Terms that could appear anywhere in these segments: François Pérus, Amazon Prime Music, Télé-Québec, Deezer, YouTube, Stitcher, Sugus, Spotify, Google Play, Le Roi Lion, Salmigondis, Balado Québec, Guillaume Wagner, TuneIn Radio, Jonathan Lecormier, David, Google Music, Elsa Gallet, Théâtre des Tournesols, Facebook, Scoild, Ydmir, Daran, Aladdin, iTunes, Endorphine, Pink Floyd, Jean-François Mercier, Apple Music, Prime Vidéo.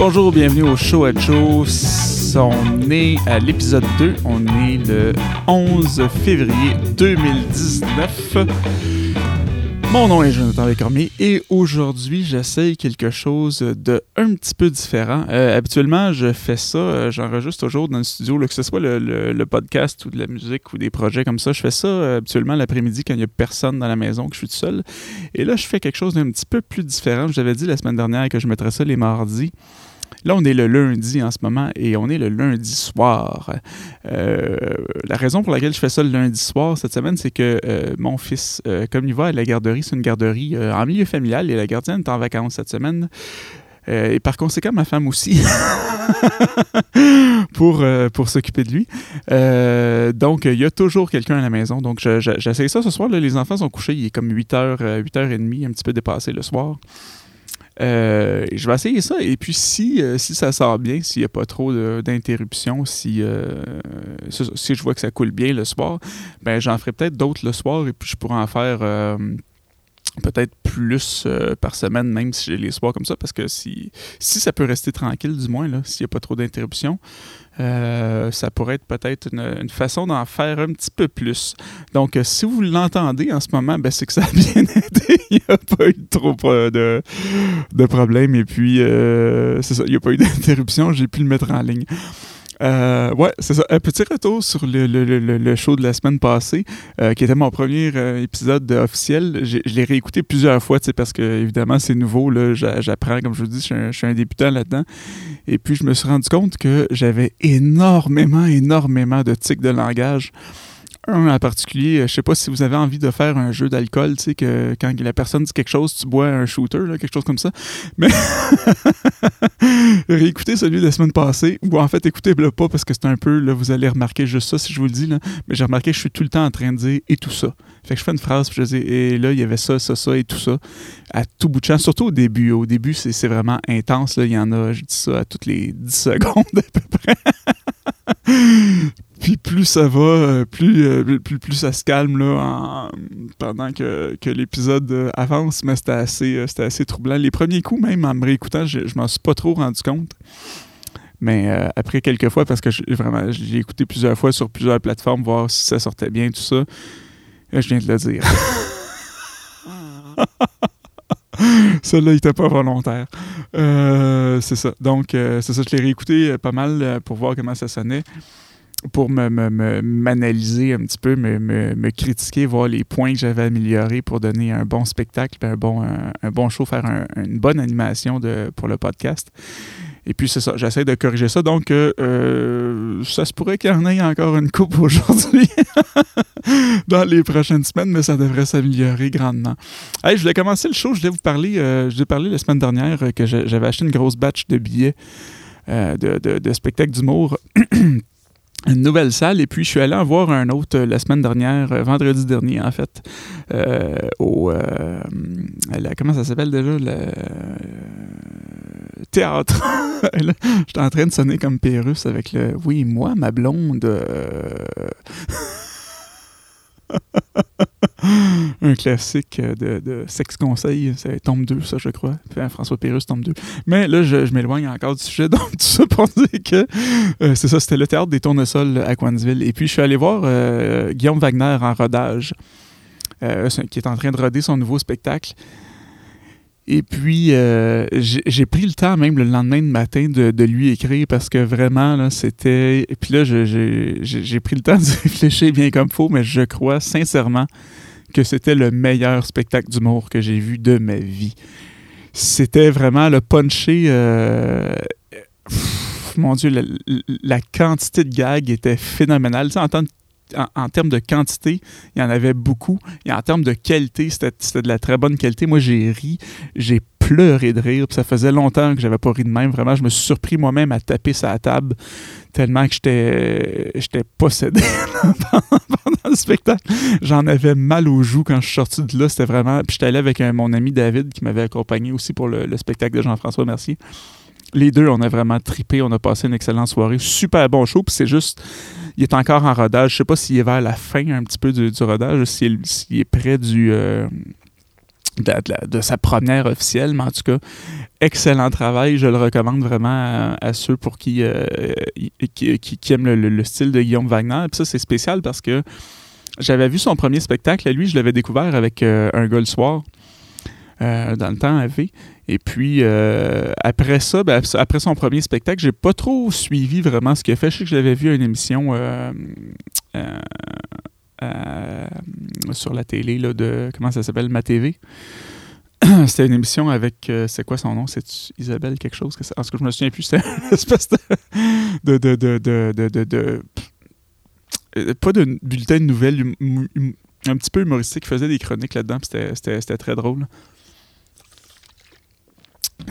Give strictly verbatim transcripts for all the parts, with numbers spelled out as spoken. Bonjour, bienvenue au Show à Joe. On est à l'épisode deux, on est le onze février deux mille dix-neuf. Mon nom est Jonathan Lecormier et aujourd'hui, j'essaye quelque chose de un petit peu différent. Euh, habituellement, je fais ça, euh, j'enregistre toujours dans le studio, là, que ce soit le, le, le podcast ou de la musique ou des projets comme ça. Je fais ça euh, habituellement l'après-midi quand il n'y a personne dans la maison, que je suis tout seul. Et là, je fais quelque chose d'un petit peu plus différent. Je vous avais dit la semaine dernière que je mettrais ça les mardis. Là, on est le lundi en ce moment et on est le lundi soir. Euh, la raison pour laquelle je fais ça le lundi soir cette semaine, c'est que euh, mon fils, euh, comme il va à la garderie, c'est une garderie euh, en milieu familial et la gardienne est en vacances cette semaine. Euh, et par conséquent, ma femme aussi, pour, euh, pour s'occuper de lui. Euh, donc, il y a toujours quelqu'un à la maison. Donc, je, je, j'essaie ça ce soir. Là, les enfants sont couchés. Il est comme huit heures, huit heures trente, un petit peu dépassé le soir. Euh, je vais essayer ça. Et puis, si, euh, si ça sort bien, s'il n'y a pas trop de, d'interruptions, si, euh, si, si je vois que ça coule bien le soir, ben j'en ferai peut-être d'autres le soir et puis je pourrai en faire euh, peut-être plus euh, par semaine, même si j'ai les soirs comme ça, parce que si, si ça peut rester tranquille, du moins, là, s'il n'y a pas trop d'interruptions, euh, ça pourrait être peut-être une, une façon d'en faire un petit peu plus. Donc, euh, si vous l'entendez en ce moment, ben, c'est que ça a bien été. Il n'y a pas eu trop de, de problèmes. Et puis, euh, c'est ça, il n'y a pas eu d'interruption. J'ai pu le mettre en ligne. Euh, ouais, c'est ça. Un petit retour sur le, le, le, le show de la semaine passée, euh, qui était mon premier euh, épisode officiel. J'ai, je l'ai réécouté plusieurs fois, tu sais, parce que évidemment c'est nouveau, là, j'apprends, comme je vous dis, je suis, un, je suis un débutant là-dedans. Et puis je me suis rendu compte que j'avais énormément, énormément de tics de langage. Un en particulier, je sais pas si vous avez envie de faire un jeu d'alcool, tu sais, que quand la personne dit quelque chose, tu bois un shooter, là, quelque chose comme ça. Mais réécoutez celui de la semaine passée, ou en fait, écoutez-le pas parce que c'est un peu, là, vous allez remarquer juste ça si je vous le dis, là. Mais j'ai remarqué que je suis tout le temps en train de dire « et tout ça ». Fait que je fais une phrase, puis je dis « et là, il y avait ça, ça, ça, et tout ça ». À tout bout de champ, surtout au début. Au début, c'est, c'est vraiment intense, là. Il y en a, je dis ça à toutes les dix secondes à peu près. Puis plus ça va, plus, plus, plus ça se calme là, en, pendant que, que l'épisode avance, mais c'était assez, c'était assez troublant. Les premiers coups, même en me réécoutant, je, je m'en suis pas trop rendu compte. Mais euh, après quelques fois, parce que je, vraiment, je l'ai écouté plusieurs fois sur plusieurs plateformes, voir si ça sortait bien, tout ça, je viens de le dire. Celui-là, il n'était pas volontaire. Euh, c'est ça. Donc, euh, c'est ça, je l'ai réécouté pas mal pour voir comment ça sonnait, pour me, me, me, m'analyser un petit peu, me, me, me critiquer, voir les points que j'avais améliorés pour donner un bon spectacle, un bon, un, un bon show, faire un, une bonne animation de, pour le podcast. Et puis, c'est ça, j'essaie de corriger ça. Donc, euh, ça se pourrait qu'il y en ait encore une coupe aujourd'hui dans les prochaines semaines, mais ça devrait s'améliorer grandement. Hey, je voulais commencer le show, je voulais vous parler, euh, je vous ai parlé la semaine dernière que j'avais acheté une grosse batch de billets euh, de, de, de spectacles d'humour. Une nouvelle salle, et puis je suis allé en voir un autre euh, la semaine dernière, euh, vendredi dernier en fait, euh, au, euh, la, comment ça s'appelle déjà, le euh, théâtre. Là, j'étais en train de sonner comme Pérus avec le « oui, moi, ma blonde euh... ». Un classique de, de Sexe Conseil, c'est Tombe deux, ça, je crois. Enfin, François Pérus, Tombe deux. Mais là, je, je m'éloigne encore du sujet, donc tout ça pour dire que euh, c'est ça, c'était le Théâtre des Tournesols à Coinsville. Et puis, je suis allé voir euh, Guillaume Wagner en rodage, euh, qui est en train de roder son nouveau spectacle. Et puis, euh, j'ai, j'ai pris le temps, même le lendemain de matin, de, de lui écrire parce que vraiment, là, c'était... Et puis là, je, j'ai, j'ai pris le temps de réfléchir bien comme il faut, mais je crois sincèrement que c'était le meilleur spectacle d'humour que j'ai vu de ma vie. C'était vraiment le punché... Euh... Pff, mon Dieu, la, la quantité de gags était phénoménale. Tu sais, en tant que En, en termes de quantité, il y en avait beaucoup. Et en termes de qualité, c'était, c'était de la très bonne qualité. Moi, j'ai ri, j'ai pleuré de rire. Puis ça faisait longtemps que j'avais pas ri de même. Vraiment, je me suis surpris moi-même à taper sur la table tellement que j'étais, j'étais possédé pendant le spectacle. J'en avais mal aux joues quand je suis sorti de là. C'était vraiment... Puis j'étais allé avec un, mon ami David qui m'avait accompagné aussi pour le, le spectacle de Jean-François Mercier. Les deux, on a vraiment trippé, on a passé une excellente soirée. Super bon show, puis c'est juste, il est encore en rodage. Je sais pas s'il est vers la fin un petit peu du, du rodage, s'il, s'il est près du, euh, de, de, de sa première officielle, mais en tout cas, excellent travail. Je le recommande vraiment à, à ceux pour qui, euh, qui, qui, qui aiment le, le, le style de Guillaume Wagner. Puis ça, c'est spécial parce que j'avais vu son premier spectacle à lui, je l'avais découvert avec euh, un gars le soir, euh, dans le temps, à V. Et puis, euh, après ça, ben, après son premier spectacle, j'ai pas trop suivi vraiment ce qu'il a fait. Je sais que je l'avais vu à une émission euh, euh, euh, sur la télé, là, de comment ça s'appelle, Ma T V. C'était une émission avec... Euh, c'est quoi son nom? C'est Isabelle quelque chose? Que ça, en tout cas, je me souviens plus. C'était une espèce de... de, de, de, de, de, de, de pas de bulletin de nouvelles, hum, hum, hum, un petit peu humoristique, qui faisait des chroniques là-dedans, puis c'était, c'était, c'était très drôle.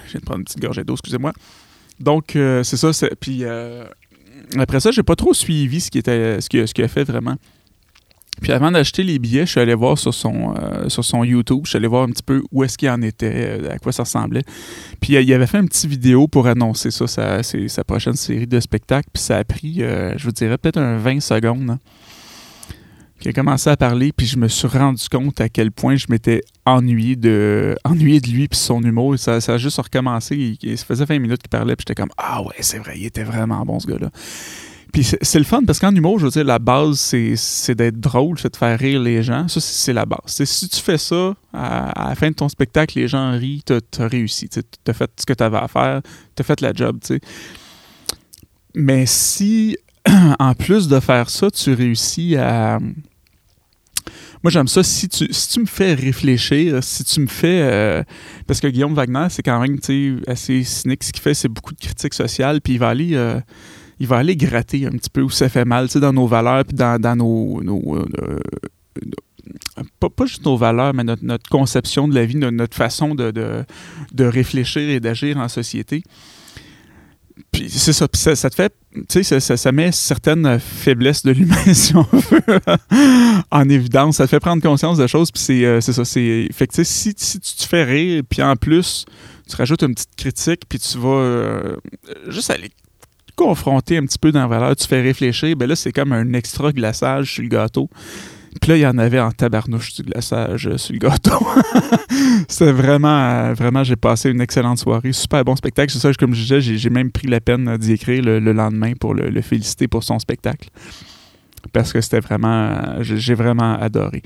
Je viens de prendre une petite gorgée d'eau, excusez-moi. Donc, euh, c'est ça. C'est, puis euh, après ça, j'ai pas trop suivi ce, qui était, ce, qu'il, ce qu'il a fait vraiment. Puis avant d'acheter les billets, je suis allé voir sur son, euh, sur son YouTube, je suis allé voir un petit peu où est-ce qu'il en était, à quoi ça ressemblait. Puis euh, il avait fait une petite vidéo pour annoncer ça, sa, sa prochaine série de spectacles. Puis ça a pris, euh, je vous dirais, peut-être un vingt secondes. Hein. Il a commencé à parler, puis je me suis rendu compte à quel point je m'étais ennuyé de, ennuyé de lui, puis son humour. Ça, ça a juste recommencé. Il, il se faisait vingt minutes qu'il parlait, puis j'étais comme « Ah ouais, c'est vrai, il était vraiment bon ce gars-là ». Puis c'est, c'est le fun, parce qu'en humour, je veux dire, la base, c'est, c'est d'être drôle, c'est de faire rire les gens. Ça, c'est, c'est la base. C'est, si tu fais ça, à, à la fin de ton spectacle, les gens rient, t'as, t'as réussi. T'as fait ce que t'avais à faire, t'as fait la job, tu sais. Mais si, en plus de faire ça, tu réussis à... Moi, j'aime ça. Si tu, si tu me fais réfléchir, si tu me fais... Euh, parce que Guillaume Wagner, c'est quand même, tu sais, assez cynique. Ce qu'il fait, c'est beaucoup de critique sociale, puis il va aller... Euh, il va aller gratter un petit peu où ça fait mal, tu sais, dans nos valeurs, puis dans, dans nos... nos euh, euh, euh, pas, pas juste nos valeurs, mais notre, notre conception de la vie, notre, notre façon de, de, de réfléchir et d'agir en société. Puis c'est ça, puis ça, ça te fait... Tu sais, ça, ça, ça met certaines faiblesses de l'humain, si on veut, en évidence. Ça te fait prendre conscience de choses, puis c'est, euh, c'est ça. C'est, fait que tu sais, si, si tu te fais rire, puis en plus, tu rajoutes une petite critique, puis tu vas euh, juste aller... confronté un petit peu dans la valeur, tu fais réfléchir, ben là, c'est comme un extra glaçage sur le gâteau. Puis là, il y en avait en tabarnouche du glaçage sur le gâteau. C'était vraiment, vraiment, j'ai passé une excellente soirée. Super bon spectacle. C'est ça, comme je disais, j'ai, j'ai même pris la peine d'y écrire le, le lendemain pour le, le féliciter pour son spectacle. Parce que c'était vraiment, j'ai vraiment adoré.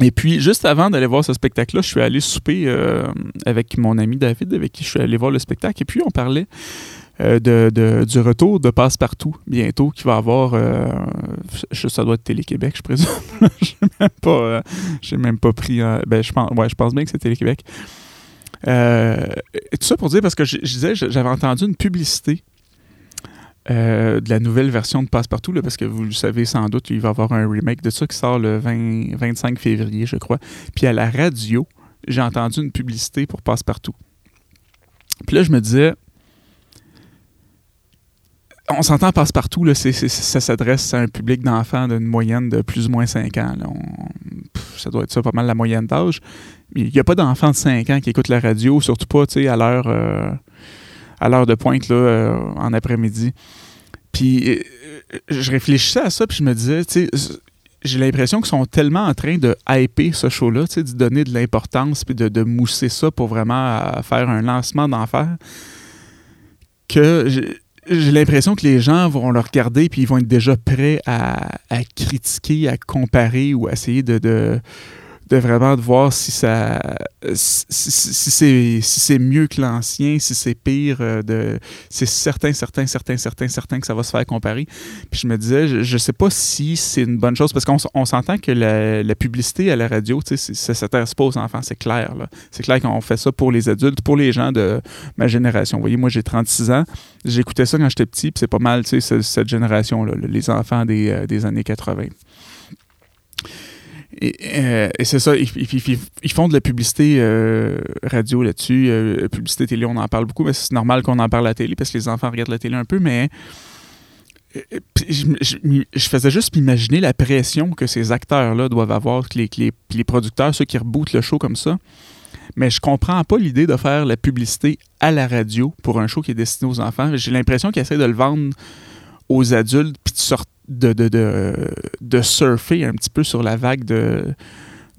Et puis, juste avant d'aller voir ce spectacle-là, je suis allé souper euh, avec mon ami David, avec qui je suis allé voir le spectacle. Et puis, on parlait De, de, du retour de Passe-Partout bientôt, qui va avoir... Euh, je, ça doit être Télé-Québec, je présume. Je n'ai même pas, euh, j'ai même pas pris... Euh, ben, je pense, ouais, je pense bien que c'est Télé-Québec. Euh, tout ça pour dire, parce que je, je disais, j'avais entendu une publicité euh, de la nouvelle version de Passe-Partout, là, parce que vous le savez sans doute, il va y avoir un remake de ça qui sort le vingt, vingt-cinq février, je crois. Puis à la radio, j'ai entendu une publicité pour Passe-Partout. Puis là, je me disais... On s'entend Passe-Partout, là, c'est, c'est, ça s'adresse à un public d'enfants d'une moyenne de plus ou moins cinq ans. Là. On, pff, ça doit être ça, pas mal la moyenne d'âge. Il n'y a pas d'enfants de cinq ans qui écoutent la radio, surtout pas à l'heure, euh, à l'heure de pointe, là, euh, en après-midi. Puis euh, je réfléchissais à ça, puis je me disais, j'ai l'impression qu'ils sont tellement en train de hyper ce show-là, de donner de l'importance, puis de, de mousser ça pour vraiment euh, faire un lancement d'enfer, que... J'ai l'impression que les gens vont le regarder puis ils vont être déjà prêts à, à critiquer, à comparer ou à essayer de, de, de vraiment de voir si ça si, si, c'est, si c'est mieux que l'ancien, si c'est pire. De, c'est certain, certain, certain, certain, certain que ça va se faire comparer. Puis je me disais, je, je sais pas si c'est une bonne chose parce qu'on on s'entend que la, la publicité à la radio, tu sais, ça s'intéresse pas aux enfants, c'est clair. Là. C'est clair qu'on fait ça pour les adultes, pour les gens de ma génération. Vous voyez, moi j'ai trente-six ans, j'écoutais ça quand j'étais petit, puis c'est pas mal, tu sais, cette génération-là, les enfants des, euh, des années quatre-vingt. Et, euh, et c'est ça, ils, ils, ils font de la publicité euh, radio là-dessus, euh, publicité télé, on en parle beaucoup, mais c'est normal qu'on en parle à la télé parce que les enfants regardent la télé un peu, mais euh, je, je, je faisais juste m'imaginer la pression que ces acteurs-là doivent avoir, que les, que les, les producteurs, ceux qui rebootent le show comme ça. Mais je comprends pas l'idée de faire la publicité à la radio pour un show qui est destiné aux enfants. J'ai l'impression qu'ils essaient de le vendre aux adultes, puis de sortir. De, de, de, de surfer un petit peu sur la vague de,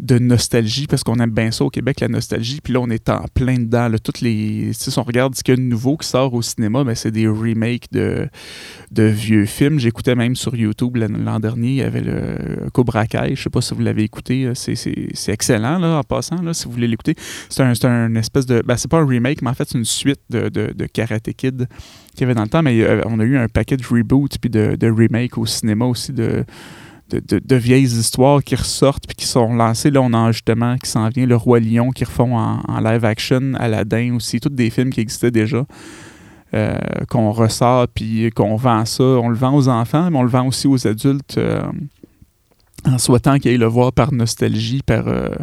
de nostalgie, parce qu'on aime bien ça au Québec, la nostalgie, puis là, on est en plein dedans. Là, toutes les, si on regarde ce qu'il y a de nouveau qui sort au cinéma, ben, c'est des remakes de, de vieux films. J'écoutais même sur YouTube l'an, l'an dernier, il y avait le Cobra Kai, je ne sais pas si vous l'avez écouté, c'est, c'est, c'est excellent, là, en passant, là, si vous voulez l'écouter. C'est un, c'est un espèce de... Ben, c'est pas un remake, mais en fait, c'est une suite de, de, de Karate Kid qu'il y avait dans le temps, mais euh, on a eu un paquet de reboots, puis de, de remakes au cinéma aussi, de... De, de, de vieilles histoires qui ressortent puis qui sont lancées. Là, on a justement qui s'en vient, Le Roi Lion qui refont en, en live action, Aladdin aussi, tous des films qui existaient déjà, euh, qu'on ressort puis qu'on vend ça. On le vend aux enfants, mais on le vend aussi aux adultes euh, en souhaitant qu'ils aillent le voir par nostalgie, par... Euh,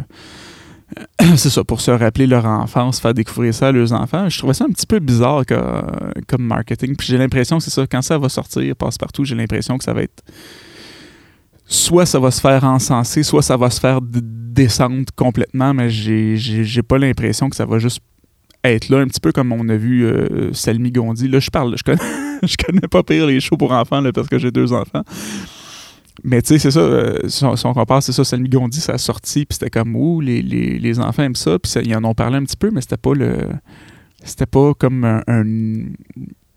c'est ça, pour se rappeler leur enfance, faire découvrir ça à leurs enfants. Je trouvais ça un petit peu bizarre que, euh, comme marketing. Puis j'ai l'impression que c'est ça, quand ça va sortir, Passe-Partout, j'ai l'impression que ça va être... Soit ça va se faire encenser, soit ça va se faire d- descendre complètement, mais j'ai, j'ai, j'ai pas l'impression que ça va juste être là, un petit peu comme on a vu euh, Salmigondis. Là, je parle, je connais, je connais pas pire les shows pour enfants là, parce que j'ai deux enfants. Mais tu sais, c'est ça, euh, si, on, si on compare, c'est ça, Salmigondis, ça a sorti, puis c'était comme, ouh, les, les, les enfants aiment ça, puis ils en ont parlé un petit peu, mais c'était pas le. C'était pas comme un. un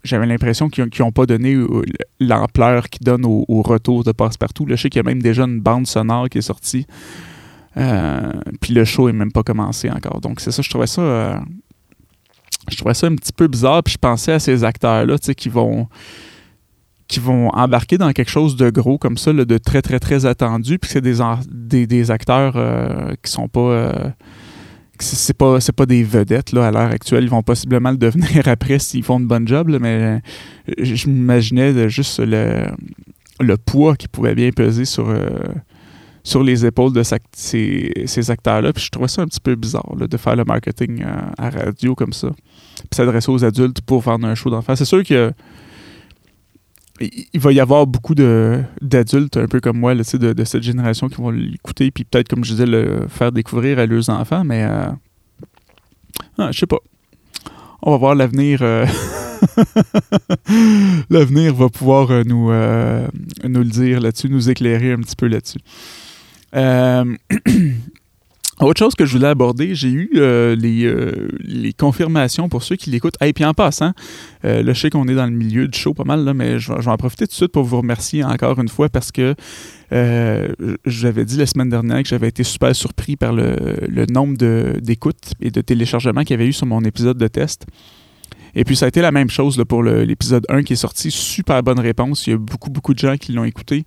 J'avais l'impression qu'ils n'ont pas donné l'ampleur qu'ils donnent au, au retour de Passe-Partout. Là, je sais qu'il y a même déjà une bande sonore qui est sortie. Euh, puis le show n'est même pas commencé encore. Donc, c'est ça, je trouvais ça... Euh, je trouvais ça un petit peu bizarre. Puis je pensais à ces acteurs-là, tu sais, qui vont... qui vont embarquer dans quelque chose de gros comme ça, là, de très, très, très attendu. Puis c'est des, des, des acteurs euh, qui sont pas... Euh, c'est pas c'est pas des vedettes là à l'heure actuelle, ils vont possiblement le devenir après s'ils font de bonne job là, mais je m'imaginais juste le le poids qui pouvait bien peser sur euh, sur les épaules de sa, ces, ces acteurs là, puis je trouvais ça un petit peu bizarre là, de faire le marketing euh, à radio comme ça, puis s'adresser aux adultes pour faire un show d'enfants. C'est sûr que il va y avoir beaucoup de, d'adultes un peu comme moi là, de, de cette génération qui vont l'écouter, puis peut-être, comme je disais, le faire découvrir à leurs enfants, mais euh... ah, je sais pas. On va voir l'avenir. Euh... l'avenir va pouvoir nous, euh, nous le dire là-dessus, nous éclairer un petit peu là-dessus. Euh... Autre chose que je voulais aborder, j'ai eu euh, les, euh, les confirmations pour ceux qui l'écoutent. Et hey, puis en passant, euh, là, je sais qu'on est dans le milieu du show pas mal, là, mais je vais en profiter tout de suite pour vous remercier encore une fois parce que euh, j'avais dit la semaine dernière que j'avais été super surpris par le, le nombre de, d'écoutes et de téléchargements qu'il y avait eu sur mon épisode de test. Et puis ça a été la même chose là, pour le, l'épisode un qui est sorti. Super bonne réponse. Il y a beaucoup, beaucoup de gens qui l'ont écouté.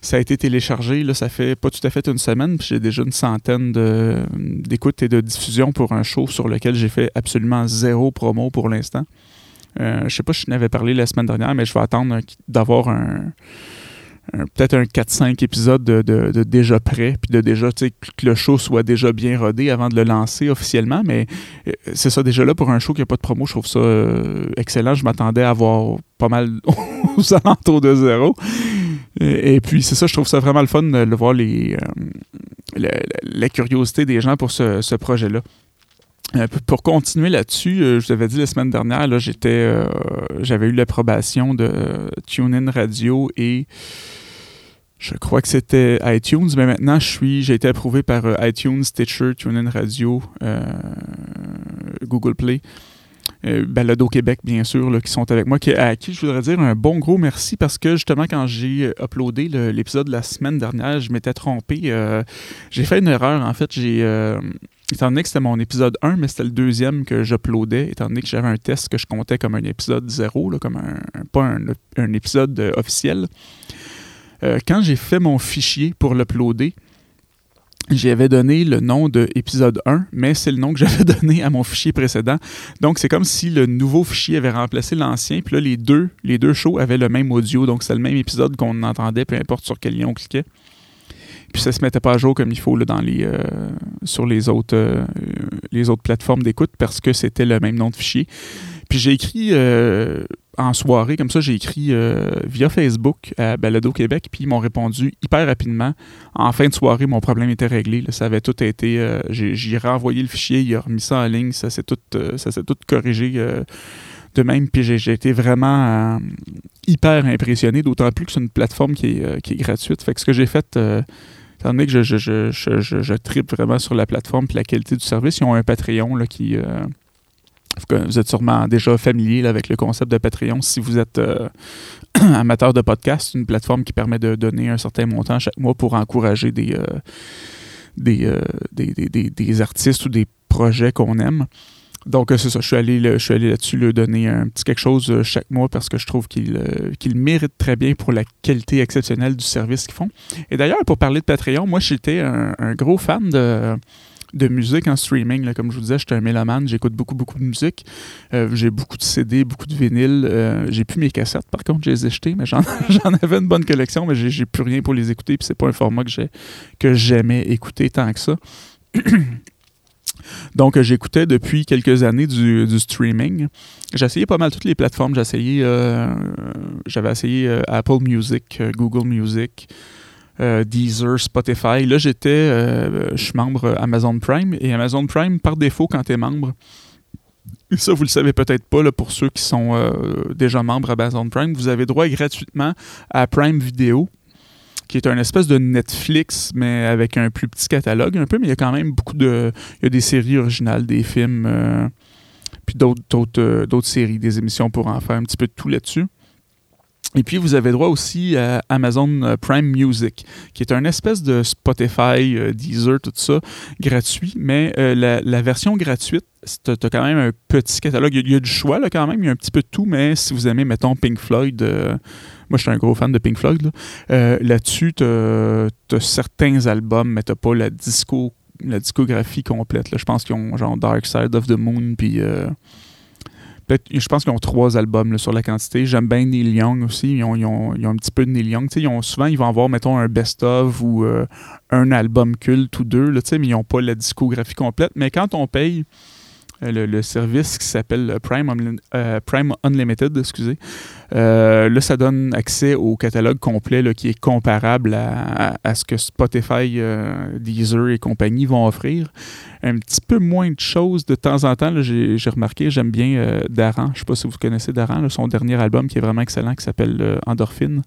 Ça a été téléchargé, là, ça fait pas tout à fait une semaine, puis j'ai déjà une centaine de, d'écoutes et de diffusions pour un show sur lequel j'ai fait absolument zéro promo pour l'instant. Euh, je sais pas si je n'avais parlé la semaine dernière, mais je vais attendre un, d'avoir un, un peut-être un quatre cinq épisodes de, de, de déjà prêt, puis de déjà, tu sais, que le show soit déjà bien rodé avant de le lancer officiellement, mais c'est ça, déjà là, pour un show qui n'a pas de promo, je trouve ça euh, excellent. Je m'attendais à avoir pas mal aux alentours de zéro. Et puis, c'est ça, je trouve ça vraiment le fun de, de voir les, euh, la, la curiosité des gens pour ce, ce projet-là. Euh, pour continuer là-dessus, euh, je vous avais dit la semaine dernière, là, j'étais, euh, j'avais eu l'approbation de euh, TuneIn Radio et je crois que c'était iTunes, mais maintenant, je suis, j'ai été approuvé par euh, iTunes, Stitcher, TuneIn Radio, euh, Google Play. Euh, Balado Québec, bien sûr, là, qui sont avec moi, qui, à qui je voudrais dire un bon gros merci parce que justement, quand j'ai uploadé le, l'épisode la semaine dernière, je m'étais trompé. Euh, j'ai fait une erreur, en fait. J'ai, euh, étant donné que c'était mon épisode un, mais c'était le deuxième que j'uploadais, étant donné que j'avais un test que je comptais comme un épisode zéro, là, comme un, un, pas un, un épisode euh, officiel. Euh, quand j'ai fait mon fichier pour l'uploader, j'avais donné le nom de épisode un, mais c'est le nom que j'avais donné à mon fichier précédent. Donc, c'est comme si le nouveau fichier avait remplacé l'ancien. Puis là, les deux, les deux shows avaient le même audio. Donc, c'est le même épisode qu'on entendait, peu importe sur quel lien on cliquait. Puis ça ne se mettait pas à jour comme il faut là, dans les, euh, sur les autres, euh, les autres plateformes d'écoute parce que c'était le même nom de fichier. Puis j'ai écrit... Euh, en soirée, comme ça, j'ai écrit euh, via Facebook à Balado Québec, puis ils m'ont répondu hyper rapidement. En fin de soirée, mon problème était réglé. Là, ça avait tout été... Euh, j'ai, j'ai renvoyé le fichier, il a remis ça en ligne, ça s'est tout, euh, ça s'est tout corrigé euh, de même. Puis j'ai, j'ai été vraiment euh, hyper impressionné, d'autant plus que c'est une plateforme qui est, euh, qui est gratuite. Fait que ce que j'ai fait, euh, étant donné que je, je, je, je, je, je tripe vraiment sur la plateforme et la qualité du service, ils ont un Patreon là, qui... Euh, vous êtes sûrement déjà familier là, avec le concept de Patreon si vous êtes euh, amateur de podcast. C'est une plateforme qui permet de donner un certain montant chaque mois pour encourager des, euh, des, euh, des, des, des, des artistes ou des projets qu'on aime. Donc, c'est ça. Je suis allé, je suis allé là-dessus lui donner un petit quelque chose chaque mois parce que je trouve qu'il, qu'il mérite très bien pour la qualité exceptionnelle du service qu'ils font. Et d'ailleurs, pour parler de Patreon, moi, j'étais un, un gros fan de, de musique en streaming. Là. Comme je vous disais, j'étais un mélomane. J'écoute beaucoup, beaucoup de musique. Euh, j'ai beaucoup de C D, beaucoup de vinyles. Euh, j'ai plus mes cassettes, par contre. Je les ai jetées, mais j'en, j'en avais une bonne collection, mais j'ai, j'ai plus rien pour les écouter. Puis c'est pas un format que, j'ai, que j'aimais écouter tant que ça. Donc, j'écoutais depuis quelques années du, du streaming. J'essayais pas mal toutes les plateformes. J'essayais, euh, j'avais essayé euh, Apple Music, euh, Google Music, euh, Deezer, Spotify. Là, j'étais, euh, je suis membre Amazon Prime. Et Amazon Prime, par défaut, quand tu es membre, et ça, vous le savez peut-être pas, là, pour ceux qui sont euh, déjà membres Amazon Prime, vous avez droit gratuitement à Prime Vidéo, qui est un espèce de Netflix, mais avec un plus petit catalogue un peu, mais il y a quand même beaucoup de... Il y a des séries originales, des films, euh, puis d'autres, d'autres, euh, d'autres séries, des émissions pour en faire un petit peu de tout là-dessus. Et puis, vous avez droit aussi à Amazon Prime Music, qui est un espèce de Spotify, euh, Deezer, tout ça, gratuit, mais euh, la, la version gratuite, tu as quand même un petit catalogue. Il y, y a du choix, là, quand même. Il y a un petit peu de tout, mais si vous aimez, mettons, Pink Floyd... Euh, moi, je suis un gros fan de Pink Floyd. Là. Euh, là-dessus, tu as certains albums, mais tu n'as pas la, disco, la discographie complète. Là. Je pense qu'ils ont genre Dark Side of the Moon, puis euh, peut-être, je pense qu'ils ont trois albums là, sur la quantité. J'aime bien Neil Young aussi. Ils ont, ils ont, ils ont un petit peu de Neil Young. Ils ont, souvent, ils vont avoir, mettons, un best-of ou euh, un album culte ou deux, là, mais ils n'ont pas la discographie complète. Mais quand on paye... Le, le service qui s'appelle Prime, euh, Prime Unlimited, excusez. Euh, là, ça donne accès au catalogue complet là, qui est comparable à, à, à ce que Spotify, euh, Deezer et compagnie vont offrir. Un petit peu moins de choses de temps en temps. Là, j'ai, j'ai remarqué, j'aime bien euh, Daran. Je ne sais pas si vous connaissez Daran, là, son dernier album qui est vraiment excellent, qui s'appelle euh, Endorphine.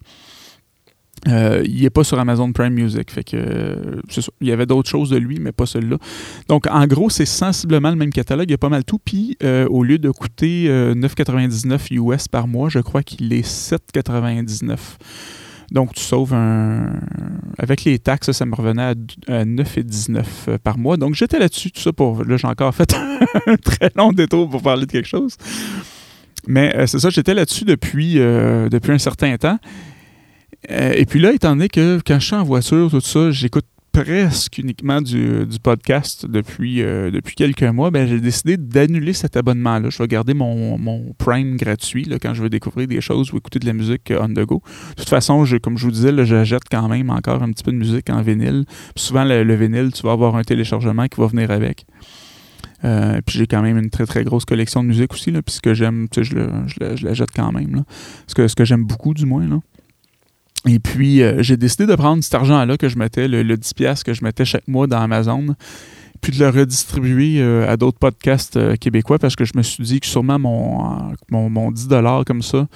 Euh, il n'est pas sur Amazon Prime Music, fait que euh, il y avait d'autres choses de lui, mais pas celui-là. Donc, en gros, c'est sensiblement le même catalogue, il y a pas mal tout. Puis, euh, au lieu de coûter euh, neuf virgule quatre-vingt-dix-neuf U S par mois, je crois qu'il est sept virgule quatre-vingt-dix-neuf. Donc, tu sauves un... Avec les taxes, ça me revenait à neuf virgule dix-neuf par mois. Donc, j'étais là-dessus, tout ça pour... Là, j'ai encore fait un très long détour pour parler de quelque chose. Mais euh, c'est ça, j'étais là-dessus depuis, euh, depuis un certain temps. Et puis là, étant donné que quand je suis en voiture, tout ça, j'écoute presque uniquement du, du podcast depuis, euh, depuis quelques mois, ben, j'ai décidé d'annuler cet abonnement-là. Je vais garder mon, mon Prime gratuit là, quand je veux découvrir des choses ou écouter de la musique on the go. De toute façon, je, comme je vous disais, là, j'achète quand même encore un petit peu de musique en vinyle. Puis souvent, le, le vinyle, tu vas avoir un téléchargement qui va venir avec. Euh, puis j'ai quand même une très très grosse collection de musique aussi, là, puis ce que j'aime, tu sais, je, le, je, le, je l'achète quand même. Là. Ce que, ce que j'aime beaucoup, du moins, là. Et puis, euh, j'ai décidé de prendre cet argent-là que je mettais, le, le dix dollars$ que je mettais chaque mois dans Amazon, puis de le redistribuer euh, à d'autres podcasts euh, québécois parce que je me suis dit que sûrement mon, mon, mon dix dollars$ comme ça,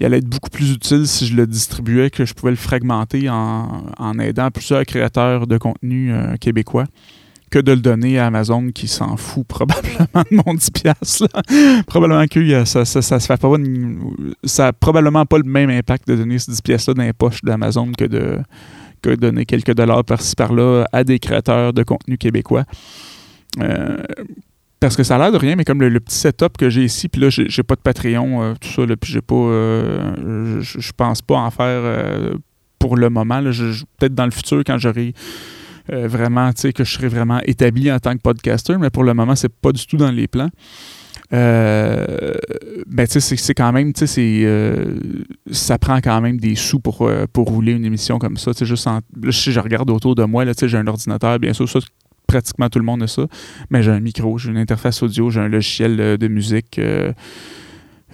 il allait être beaucoup plus utile si je le distribuais, que je pouvais le fragmenter en, en aidant plusieurs créateurs de contenu euh, québécois, que de le donner à Amazon qui s'en fout probablement de mon dix dollars$ là. Probablement que ça, ça, ça se fait pas une, ça a probablement pas le même impact de donner ce dix dollars$ là dans les poches d'Amazon que de que donner quelques dollars par-ci par-là à des créateurs de contenu québécois. Euh, parce que ça a l'air de rien, mais comme le, le petit setup que j'ai ici, puis là, j'ai, j'ai pas de Patreon, euh, tout ça, là, puis j'ai pas... Euh, je, je pense pas en faire euh, pour le moment. Là, je, je, peut-être dans le futur, quand j'aurai... Euh, vraiment, tu sais, que je serais vraiment établi en tant que podcaster, mais pour le moment, c'est pas du tout dans les plans. Euh, ben, tu sais, c'est, c'est quand même, tu sais, c'est, euh, ça prend quand même des sous pour, euh, pour rouler une émission comme ça. Tu sais, juste en, là, si je regarde autour de moi, là, tu sais, j'ai un ordinateur, bien sûr, ça, pratiquement tout le monde a ça, mais j'ai un micro, j'ai une interface audio, j'ai un logiciel de musique, euh,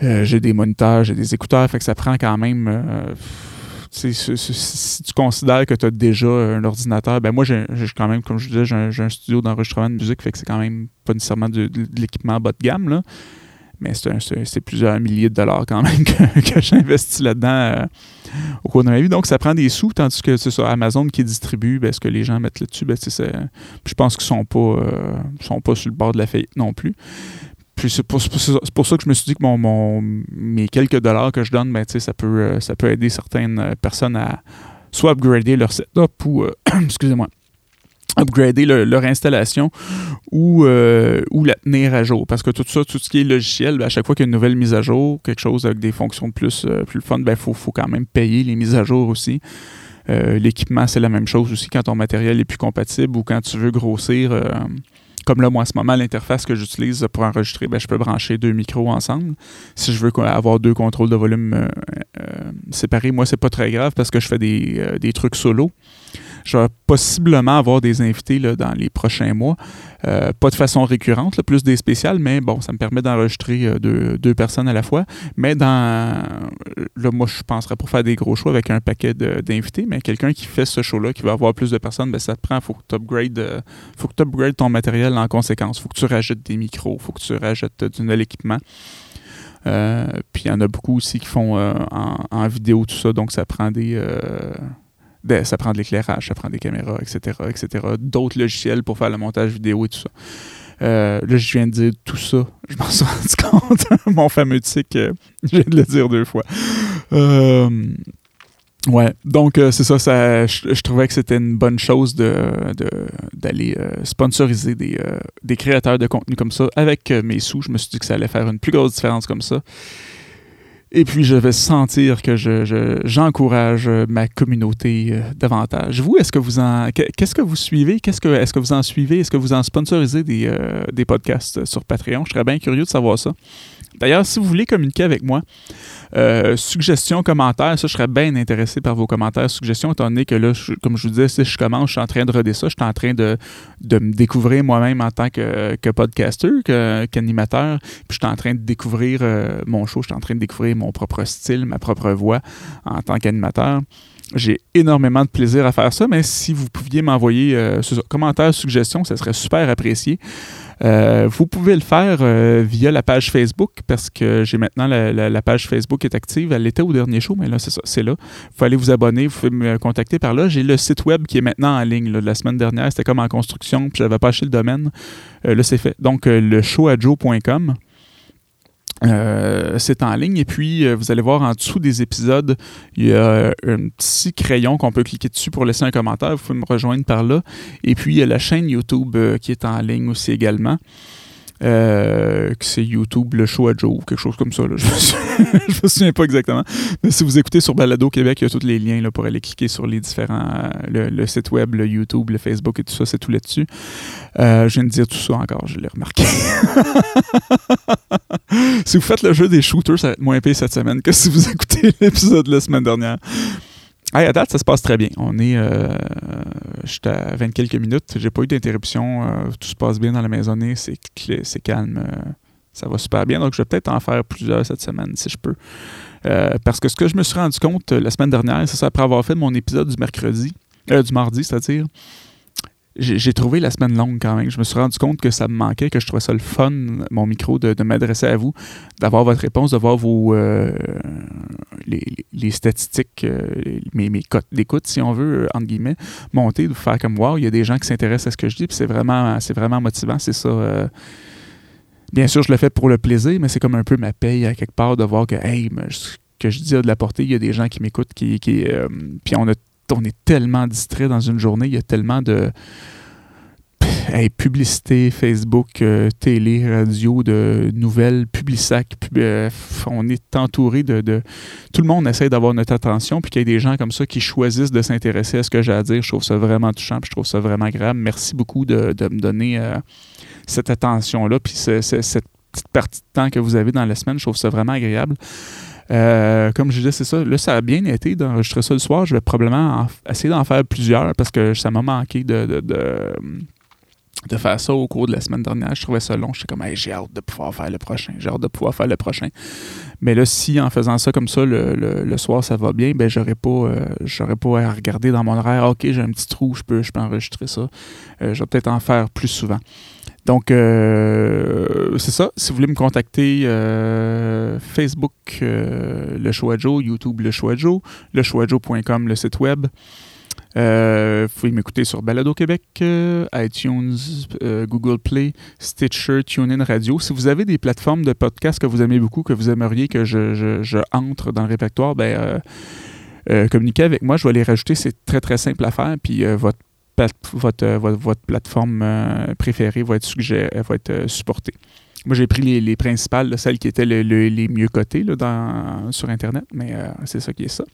euh, j'ai des moniteurs, j'ai des écouteurs, fait que ça prend quand même... Euh, C'est, c'est, c'est, si tu considères que tu as déjà un ordinateur, ben moi, j'ai, j'ai quand même, comme je disais, j'ai un, j'ai un studio d'enregistrement de musique, fait que c'est quand même pas nécessairement de, de l'équipement bas de gamme, là. Mais c'est, un, c'est, c'est plusieurs milliers de dollars quand même que, que j'investis là-dedans euh, au cours de ma vie. Donc, ça prend des sous, tandis que c'est ça, Amazon qui distribue, ben, ce que les gens mettent là-dessus, ben, c'est, c'est, je pense qu'ils ne sont pas, euh, sont pas sur le bord de la faillite non plus. Puis c'est pour, c'est pour ça que je me suis dit que mon, mon, mes quelques dollars que je donne, ben, ça, peut, ça peut aider certaines personnes à soit upgrader leur setup ou, euh, excusez-moi, upgrader le, leur installation ou, euh, ou la tenir à jour. Parce que tout ça, tout ce qui est logiciel, ben, à chaque fois qu'il y a une nouvelle mise à jour, quelque chose avec des fonctions plus, euh, plus fun, ben, faut, faut quand même payer les mises à jour aussi. Euh, l'équipement, c'est la même chose aussi quand ton matériel est plus compatible ou quand tu veux grossir... Euh, Comme là, moi, en ce moment, l'interface que j'utilise pour enregistrer, ben, je peux brancher deux micros ensemble. Si je veux avoir deux contrôles de volume euh, euh, séparés, moi, c'est pas très grave parce que je fais des, euh, des trucs solo. Je vais possiblement avoir des invités là, dans les prochains mois. Euh, pas de façon récurrente, là, plus des spéciales, mais bon, ça me permet d'enregistrer euh, deux, deux personnes à la fois. Mais dans là, moi, je penserais pour faire des gros shows avec un paquet de, d'invités, mais quelqu'un qui fait ce show-là, qui va avoir plus de personnes, ben, ça te prend, il faut que tu upgrades euh, faut que tu upgrades ton matériel en conséquence. Il faut que tu rajoutes des micros, il faut que tu rajoutes du nouvel équipement. Euh, puis il y en a beaucoup aussi qui font euh, en, en vidéo tout ça, donc ça prend des... Euh, ben, ça prend de l'éclairage, ça prend des caméras, et cetera, et cetera. D'autres logiciels pour faire le montage vidéo et tout ça. Euh, là, je viens de dire tout ça. Je m'en suis rendu compte. Mon fameux tic, euh, je viens de le dire deux fois. Euh... Ouais, donc euh, c'est ça, ça je, je trouvais que c'était une bonne chose de, de, d'aller euh, sponsoriser des, euh, des créateurs de contenu comme ça. Avec euh, mes sous, je me suis dit que ça allait faire une plus grosse différence comme ça. Et puis, je vais sentir que je, je, j'encourage ma communauté euh, davantage. Vous, est-ce que vous en... Qu'est-ce que vous suivez? Qu'est-ce que, est-ce que vous en suivez? Est-ce que vous en sponsorisez des, euh, des podcasts sur Patreon? Je serais bien curieux de savoir ça. D'ailleurs, si vous voulez communiquer avec moi, euh, suggestions, commentaires, ça, je serais bien intéressé par vos commentaires, suggestions, étant donné que là, je, comme je vous disais, si je commence, je suis en train de redé ça, je suis en train de, de me découvrir moi-même en tant que, que podcasteur, que, qu'animateur, puis je suis en train de découvrir euh, mon show, je suis en train de découvrir mon propre style, ma propre voix en tant qu'animateur. J'ai énormément de plaisir à faire ça, mais si vous pouviez m'envoyer euh, commentaires, suggestions, ça serait super apprécié. Euh, vous pouvez le faire euh, via la page Facebook parce que j'ai maintenant la, la, la page Facebook est active. Elle était au dernier show, mais là, c'est ça, c'est là. Vous pouvez aller vous abonner, vous pouvez me contacter par là. J'ai le site web qui est maintenant en ligne. Là, de la semaine dernière, c'était comme en construction, puis je n'avais pas acheté le domaine. Euh, là, c'est fait. Donc, euh, le show a joe point com. Euh, c'est en ligne et puis euh, vous allez voir en dessous des épisodes il y a euh, un petit crayon qu'on peut cliquer dessus pour laisser un commentaire, vous pouvez me rejoindre par là et puis il y a la chaîne YouTube euh, qui est en ligne aussi également euh, c'est YouTube Le Show à Joe, quelque chose comme ça là. Je, me souviens, je me souviens pas exactement mais si vous écoutez sur Balado Québec, il y a tous les liens là, pour aller cliquer sur les différents euh, le, le site web, le YouTube, le Facebook et tout ça, c'est tout là-dessus euh, je viens de dire tout ça encore, je l'ai remarqué. Si vous faites le jeu des shooters, ça va être moins pire cette semaine que si vous écoutez l'épisode de la semaine dernière. Hey, à date, ça se passe très bien. On est... Euh, je suis à vingt quelques minutes. J'ai pas eu d'interruption. Euh, tout se passe bien dans la maisonnée. C'est, c'est calme. Euh, ça va super bien. Donc, je vais peut-être en faire plusieurs cette semaine, si je peux. Euh, parce que ce que je me suis rendu compte euh, la semaine dernière, c'est ça, après avoir fait mon épisode du mercredi... Euh, du mardi, c'est-à-dire... J'ai trouvé la semaine longue quand même. Je me suis rendu compte que ça me manquait, que je trouvais ça le fun, mon micro, de, de m'adresser à vous, d'avoir votre réponse, de voir vos euh, les, les statistiques, euh, mes, mes cotes d'écoute, si on veut, entre guillemets, monter, de vous faire comme « wow, il y a des gens qui s'intéressent à ce que je dis », puis c'est vraiment, c'est vraiment motivant, c'est ça... Euh Bien sûr, je le fais pour le plaisir, mais c'est comme un peu ma paye à quelque part de voir que « hey, ce que je dis a de la portée, il y a des gens qui m'écoutent, qui... qui euh, » Puis on a on est tellement distrait dans une journée, il y a tellement de hey, publicité, Facebook, euh, télé, radio, de nouvelles, Publisac, pub... on est entouré de, de... Tout le monde essaie d'avoir notre attention, puis qu'il y ait des gens comme ça qui choisissent de s'intéresser à ce que j'ai à dire, je trouve ça vraiment touchant, puis je trouve ça vraiment agréable. Merci beaucoup de, de me donner euh, cette attention-là, puis ce, ce, cette petite partie de temps que vous avez dans la semaine, je trouve ça vraiment agréable. Euh, comme je disais, c'est ça. Là, ça a bien été d'enregistrer ça le soir. Je vais probablement en, essayer d'en faire plusieurs parce que ça m'a manqué de, de, de, de faire ça au cours de la semaine dernière. Je trouvais ça long. J'étais comme, hey, j'ai hâte de pouvoir faire le prochain. J'ai hâte de pouvoir faire le prochain. Mais là, si en faisant ça comme ça, le, le, le soir, ça va bien, ben j'aurais pas, euh, j'aurais pas à regarder dans mon horaire. OK, j'ai un petit trou, je peux, je peux enregistrer ça. Euh, je vais peut-être en faire plus souvent. Donc, euh, c'est ça. Si vous voulez me contacter, euh, Facebook, euh, Le Show à Joe, YouTube, Le Show à Joe, le show a joe point com, le site web. Euh, vous pouvez m'écouter sur Balado Québec, euh, iTunes, euh, Google Play, Stitcher, TuneIn Radio. Si vous avez des plateformes de podcasts que vous aimez beaucoup, que vous aimeriez que je, je, je entre dans le répertoire, ben, euh, euh, communiquez avec moi, je vais les rajouter. C'est très, très simple à faire. Puis euh, votre, plate- votre, euh, votre, votre plateforme euh, préférée va être, suggérée, va être euh, supportée. Moi, j'ai pris les, les principales, là, celles qui étaient le, le, les mieux cotées là, dans, sur Internet, mais euh, c'est ça qui est ça.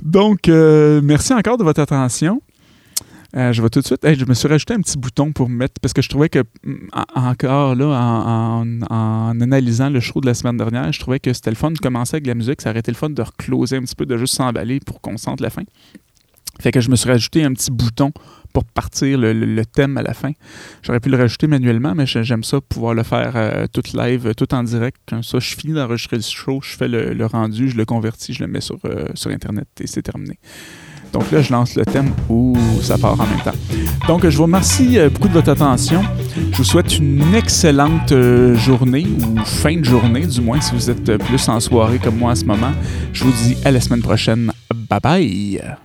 Donc, euh, merci encore de votre attention. Euh, je vais tout de suite... Hey, je me suis rajouté un petit bouton pour me mettre... Parce que je trouvais que, en, encore là, en, en, en analysant le show de la semaine dernière, je trouvais que c'était le fun de commencer avec de la musique, ça aurait été le fun de recloser un petit peu, de juste s'emballer pour qu'on sente la fin. Fait que je me suis rajouté un petit bouton pour partir le, le, le thème à la fin. J'aurais pu le rajouter manuellement, mais j'aime ça pouvoir le faire euh, tout live, tout en direct. Comme ça, je finis d'enregistrer le show, je fais le, le rendu, je le convertis, je le mets sur, euh, sur Internet et c'est terminé. Donc là, je lance le thème. Ouh, ça part en même temps. Donc, je vous remercie euh, beaucoup de votre attention. Je vous souhaite une excellente euh, journée ou fin de journée, du moins, si vous êtes euh, plus en soirée comme moi en ce moment. Je vous dis à la semaine prochaine. Bye bye!